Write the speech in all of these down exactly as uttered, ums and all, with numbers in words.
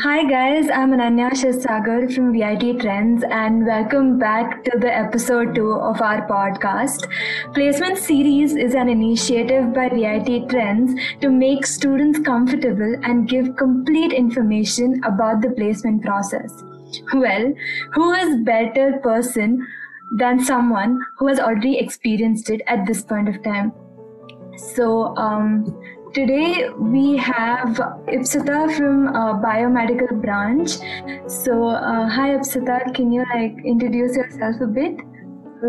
Hi guys, I'm Ananya Shasagar from V I T Trends and welcome back to the episode two of our podcast. Placement Series is an initiative by V I T Trends to make students comfortable and give complete information about the placement process. Well, who is better person than someone who has already experienced it at this point of time? So, um, today we have Ipsita from uh, Biomedical Branch. So, uh, hi Ipsita, can you like introduce yourself a bit?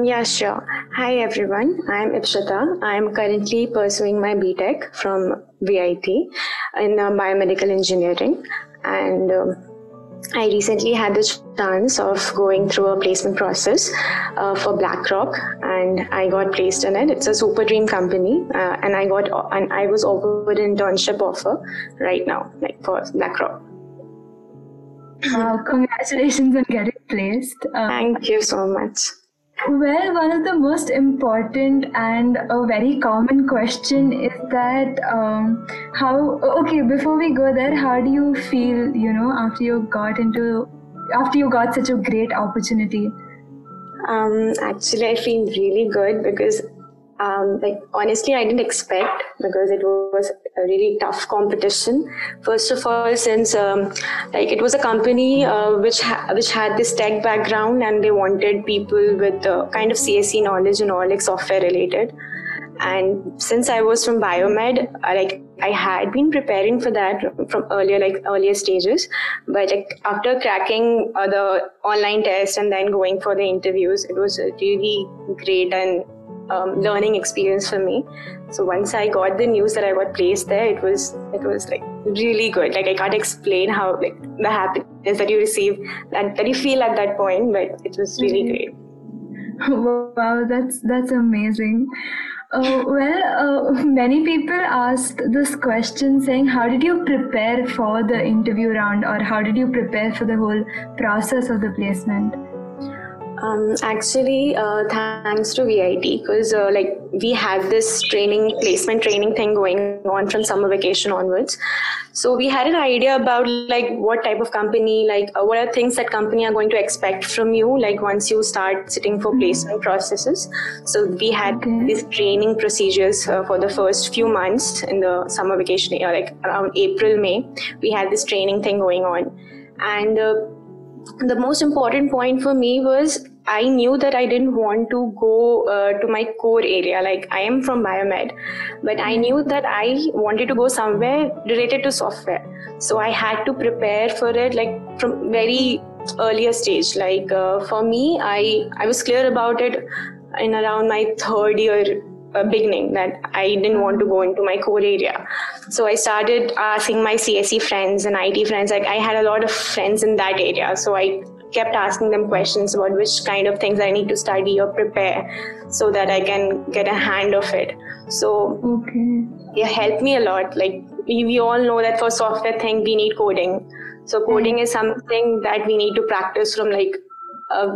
Yeah, sure. Hi everyone, I'm Ipsita. I'm currently pursuing my B TEC from V I T in uh, Biomedical Engineering, and um, I recently had the chance of going through a placement process uh, for BlackRock, and I got placed in it. It's a super dream company, uh, and I got and I was offered an internship offer right now, like for BlackRock. Wow! Congratulations on getting placed. Um, Thank you so much. Well, one of the most important and a very common question is that um, how, okay, before we go there, how do you feel, you know, after you got into, after you got such a great opportunity? Um, actually, I feel really good because Um, like honestly, I didn't expect, because it was a really tough competition. First of all, since um, like it was a company uh, which ha- which had this tech background, and they wanted people with uh, kind of C S E knowledge and all, like software related. And since I was from Biomed, uh, like I had been preparing for that from earlier, like earlier stages. But like after cracking uh, the online test and then going for the interviews, it was a really great and Um, learning experience for me. So once I got the news that I got placed there, it was it was like really good. Like I can't explain how, like, the happiness that you receive and that you feel at that point, but it was really great. Wow, that's that's amazing. Uh, well, uh, many people asked this question saying, how did you prepare for the interview round, or how did you prepare for the whole process of the placement? Um, actually, uh, thanks to V I T, because uh, like we had this training, placement training thing going on from summer vacation onwards. So we had an idea about like what type of company, like uh, what are things that company are going to expect from you, like once you start sitting for placement processes. So we had okay. these training procedures uh, for the first few months in the summer vacation, uh, like around April, May, we had this training thing going on. And uh, the most important point for me was I knew that I didn't want to go uh, to my core area. Like I am from Biomed, but I knew that I wanted to go somewhere related to software. So I had to prepare for it, like from very earlier stage. Like uh, for me, I, I was clear about it in around my third year uh, beginning that I didn't want to go into my core area. So I started asking my C S E friends and I T friends. Like I had a lot of friends in that area. So I kept asking them questions about which kind of things I need to study or prepare so that I can get a hand of it. So okay. it helped me a lot. Like we, we all know that for software thing, we need coding. So coding mm-hmm. is something that we need to practice from like a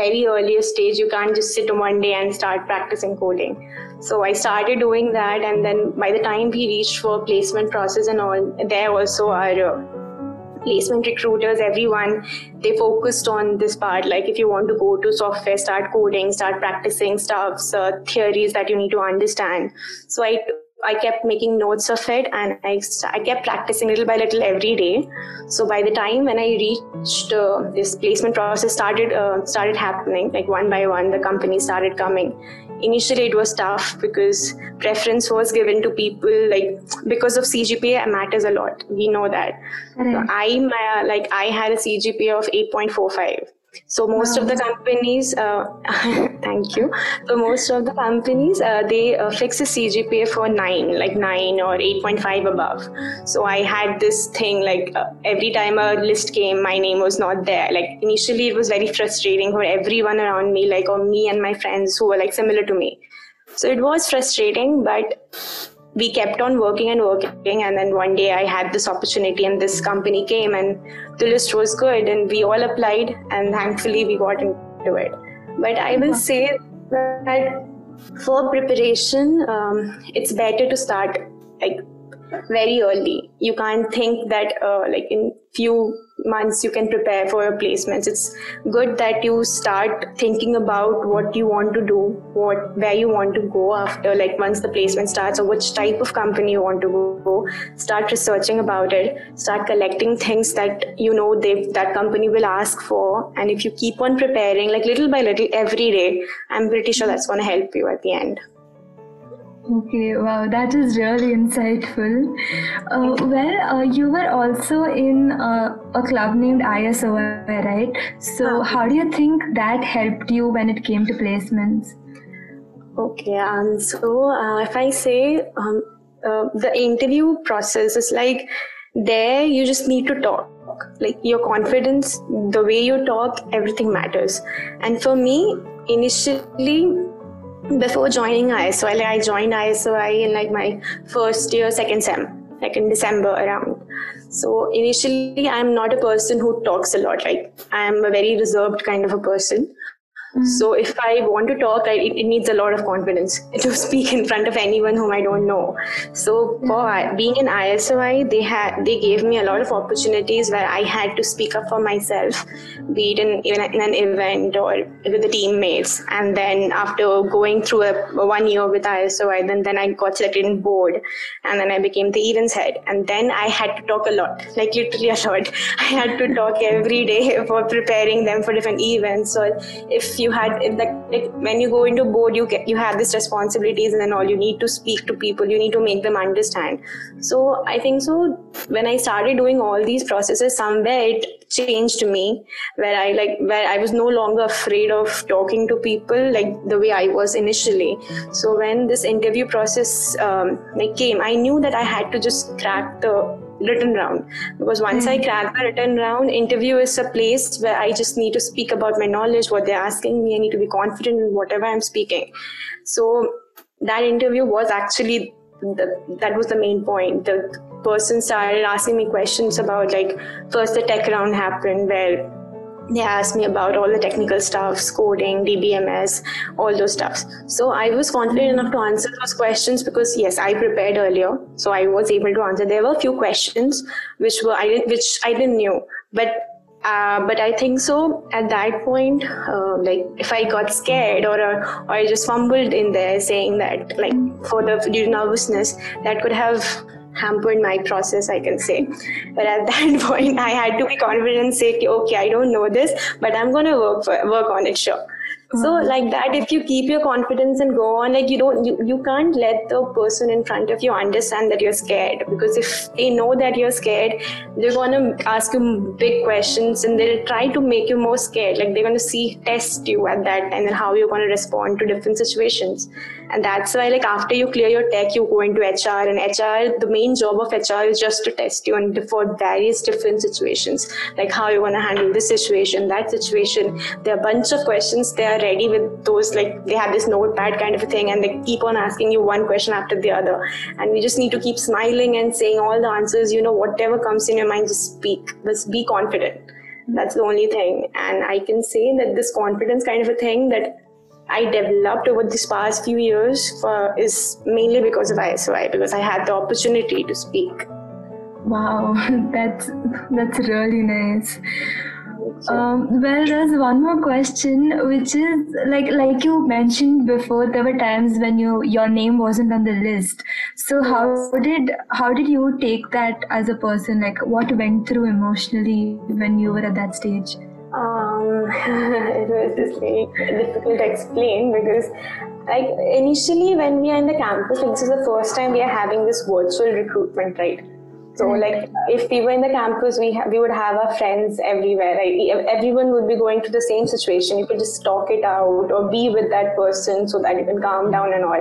very earlier stage. You can't just sit one day and start practicing coding. So I started doing that, and then by the time we reached for placement process and all, there also are placement recruiters, everyone, they focused on this part. Like if you want to go to software, start coding, start practicing stuff, uh, theories that you need to understand. So I I kept making notes of it, and I, I kept practicing little by little every day. So by the time when I reached uh, this placement process started uh, started happening, like one by one, the company started coming. Initially, it was tough because preference was given to people like because of C G P A matters a lot. We know that. Okay. So I my, like I had a C G P A of eight point four five. So most wow. of the companies, uh, thank you. So most of the companies, uh, they uh, fix a C G P A for nine, like nine or eight point five above. So I had this thing like uh, every time a list came, my name was not there. Like initially it was very frustrating for everyone around me, like or me and my friends who were like similar to me. So it was frustrating, but we kept on working and working, and then one day I had this opportunity and this company came and the list was good and we all applied, and thankfully we got into it. But I will say that for preparation, um, it's better to start like very early. You can't think that uh, like in few months you can prepare for your placements. It's good that you start thinking about what you want to do, what where you want to go after, like once the placement starts, or which type of company you want to go. Start researching about it, start collecting things that you know they that company will ask for, and if you keep on preparing like little by little every day, I'm pretty sure that's going to help you at the end. Okay, wow, that is really insightful. Uh, well, uh, you were also in uh, a club named I S O I, right? So how do you think that helped you when it came to placements? Okay, um, so uh, if I say um, uh, the interview process is like, there you just need to talk. Like your confidence, the way you talk, everything matters. And for me, initially, before joining I S O I, like I joined I S O I in like my first year, second sem, like in December around. So initially, I'm not a person who talks a lot. Like I'm a very reserved kind of a person. Mm-hmm. So if I want to talk, I, it, it needs a lot of confidence to speak in front of anyone whom I don't know. So mm-hmm. for being in I S O I, they had they gave me a lot of opportunities where I had to speak up for myself, be it in, in, in an event or with the teammates. And then after going through a, a one year with I S O I, then, then I got selected in board, and then I became the events head. And then I had to talk a lot, like literally a lot. I had to talk every day for preparing them for different events. So if you had like, like when you go into board, you get you have these responsibilities, and then all you need to speak to people, you need to make them understand. So I think so when I started doing all these processes, somewhere it changed me, where I like where I was no longer afraid of talking to people like the way I was initially. So when this interview process um, like came, I knew that I had to just crack the written round, because once mm-hmm. I crack the written round, interview is a place where I just need to speak about my knowledge, what they're asking me. I need to be confident in whatever I'm speaking. So that interview was actually the, that was the main point. The person started asking me questions about, like, first the tech round happened where they asked me about all the technical stuff, coding, D B M S, all those stuffs. So I was confident enough to answer those questions because, yes, I prepared earlier. So I was able to answer. There were a few questions which were I didn't, which I didn't knew. But uh, but I think so at that point, uh, like if I got scared or, or I just fumbled in there saying that, like, for the due to nervousness, that could have hampered my process, I can say. But at that point, I had to be confident and say, okay, I don't know this, but I'm going to work for, work on it, sure. Mm-hmm. So like that, if you keep your confidence and go on, like you don't, you, you can't let the person in front of you understand that you're scared, because if they know that you're scared, they're going to ask you big questions and they'll try to make you more scared. Like they're going to see, test you at that time and how you're going to respond to different situations. And that's why, like, after you clear your tech, you go into H R, and H R, the main job of H R is just to test you and for various different situations, like how you're going to handle this situation, that situation. There are a bunch of questions. They are ready with those, like they have this notepad kind of a thing, and they keep on asking you one question after the other. And you just need to keep smiling and saying all the answers, you know, whatever comes in your mind, just speak, just be confident. That's the only thing. And I can say that this confidence kind of a thing that I developed over these past few years for, is mainly because of I S O I, because I had the opportunity to speak. Wow, that's that's really nice. Um, well, there's one more question, which is like like you mentioned before, there were times when you your name wasn't on the list. So how did how did you take that as a person? Like, what went through emotionally when you were at that stage? Um, it was just very difficult to explain, because like initially when we are in the campus, like, this is the first time we are having this virtual recruitment, right? So like if we were in the campus, we ha- we would have our friends everywhere, right? Everyone would be going through the same situation. You could just talk it out or be with that person so that you can calm down and all.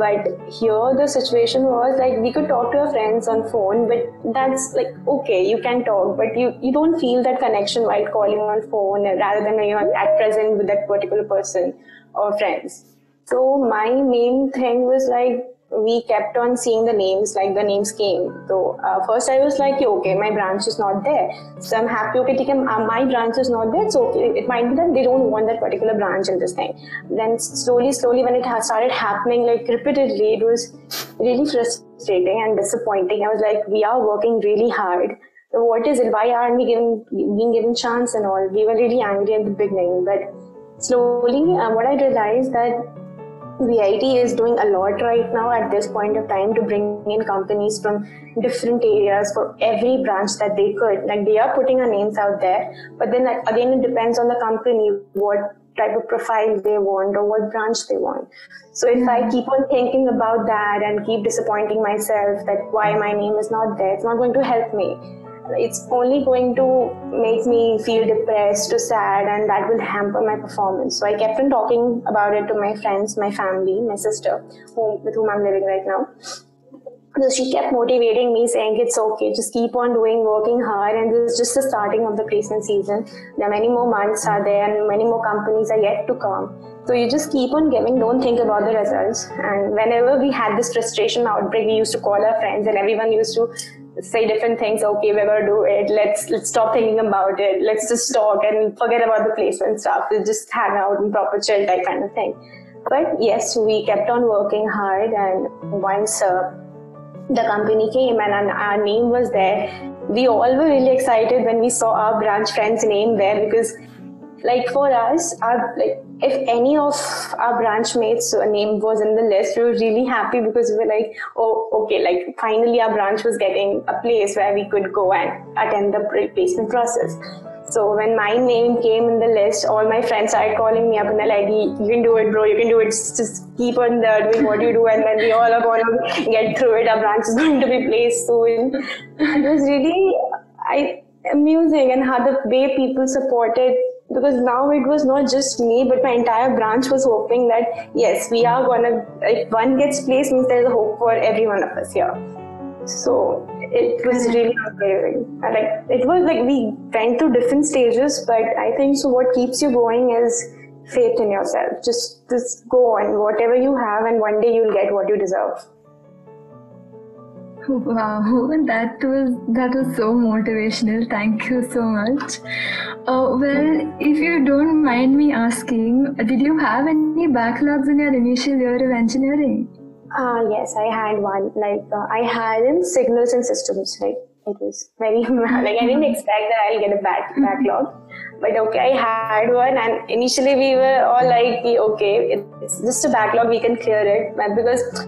But here the situation was like we could talk to our friends on phone, but that's like, okay, you can talk, but you, you don't feel that connection while calling on phone rather than when you're at present with that particular person or friends. So my main thing was like, we kept on seeing the names, like the names came. So uh, first I was like, okay, my branch is not there. So I'm happy, okay, my branch is not there. So it might be that they don't want that particular branch in this thing. Then slowly, slowly, when it started happening, like repeatedly, it was really frustrating and disappointing. I was like, we are working really hard. So what is it? Why aren't we given, being given chance and all? We were really angry at the beginning, but slowly, uh, what I realized that V I T is doing a lot right now at this point of time to bring in companies from different areas for every branch that they could. Like they are putting our names out there, but then like, again it depends on the company what type of profile they want or what branch they want. So if I keep on thinking about that and keep disappointing myself that why my name is not there, it's not going to help me. It's only going to make me feel depressed or sad, and that will hamper my performance. So I kept on talking about it to my friends, my family, my sister, whom, with whom I'm living right now. So she kept motivating me, saying it's okay, just keep on doing, working hard, and this is just the starting of the placement season. There are many more months are there and many more companies are yet to come. So you just keep on giving, don't think about the results. And whenever we had this frustration outbreak, we used to call our friends and everyone used to say different things. Okay, we're gonna do it. Let's let's stop thinking about it. Let's just talk and forget about the placement stuff. We'll just hang out and proper chill, that kind of thing. But yes, we kept on working hard, and once uh, the company came and our, our name was there, we all were really excited when we saw our branch friend's name there, because like for us, our like if any of our branch mates' name was in the list, we were really happy because we were like, oh, okay, like finally our branch was getting a place where we could go and attend the placement process. So when my name came in the list, all my friends started calling me up and they're like, you can do it, bro, you can do it. Just, just keep on there doing what you do, and then we all are going to get through it. Our branch is going to be placed soon. It was really I, amusing, and how the way people supported. Because now it was not just me, but my entire branch was hoping that, yes, we are gonna, if one gets placed, means there's a hope for every one of us here. So it was really amazing. Like, it was like we went through different stages, but I think so what keeps you going is faith in yourself. Just, just go on, whatever you have, and one day you'll get what you deserve. Wow, that was that was so motivational. Thank you so much. Uh, well, if you don't mind me asking, did you have any backlogs in your initial year of engineering? Ah, uh, yes, I had one. Like uh, I had in signals and systems. Like it was very like I didn't expect that I'll get a back backlog, but okay, I had one. And initially we were all like, okay, it's just a backlog. We can clear it, because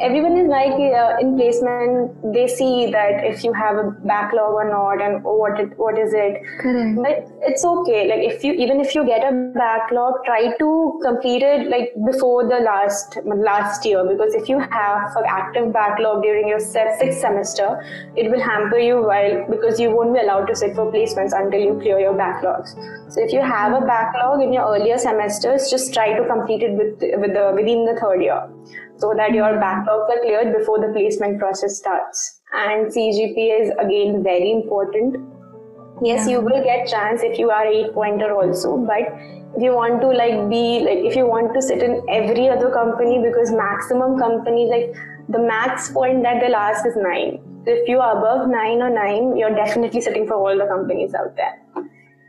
everyone is like uh, in placement, they see that if you have a backlog or not, and oh, what it, what is it? Correct. But it's okay. Like if you even if you get a backlog, try to complete it like before the last last year, because if you have an active backlog during your sixth semester, it will hamper you while because you won't be allowed to sit for placements until you clear your backlogs. So if you have a backlog in your earlier semesters, just try to complete it with with the within the third year, so that your backlogs are cleared before the placement process starts. And C G P A is again very important. Yes, yeah. You will get chance if you are eight pointer also, but if you want to like be like if you want to sit in every other company, because maximum companies like the max point that they'll ask is nine. So if you are above nine or nine, you're definitely sitting for all the companies out there.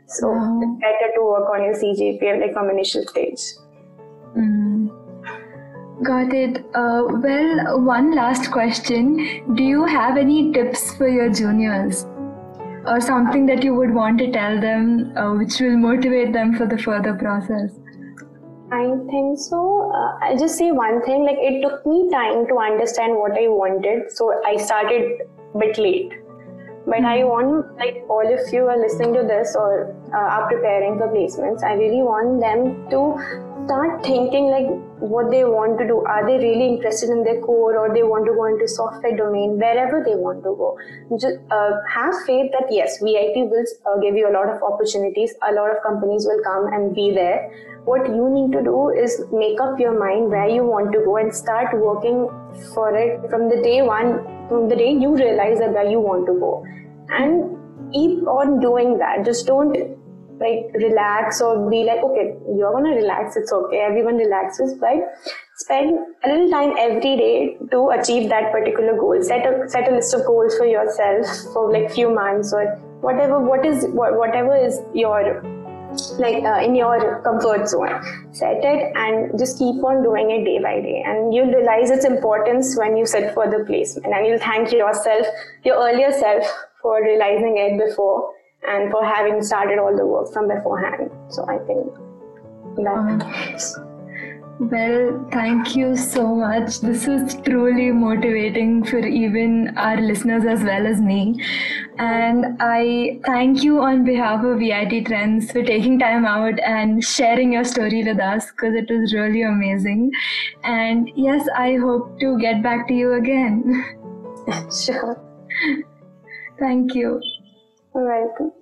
So wow. It's better to work on your C G P A like from initial stage. Mm. Got it. Uh, well, one last question. Do you have any tips for your juniors, or something that you would want to tell them uh, which will motivate them for the further process? I think so. Uh, I'll just say one thing. Like it took me time to understand what I wanted. So I started a bit late. But I want like all of you are listening to this or uh, are preparing for placements. I really want them to start thinking like what they want to do. Are they really interested in their core, or they want to go into software domain, wherever they want to go. Just uh, have faith that yes, V I T will uh, give you a lot of opportunities. A lot of companies will come and be there. What you need to do is make up your mind where you want to go and start working for it from the day one. From the day you realize that where you want to go, and keep on doing that. Just don't like relax or be like, okay, you're gonna relax, it's okay, everyone relaxes, but spend a little time every day to achieve that particular goal. Set a set a list of goals for yourself for like few months or whatever. What is whatever is your like uh, in your comfort zone. Set it and just keep on doing it day by day, and you'll realize its importance when you set for the placement, and you'll thank yourself, your earlier self, for realizing it before and for having started all the work from beforehand. So I think that. Um. Well, thank you so much. This was truly motivating for even our listeners as well as me. And I thank you on behalf of V I T Trends for taking time out and sharing your story with us, because it was really amazing. And yes, I hope to get back to you again. Sure. Thank you. You're welcome.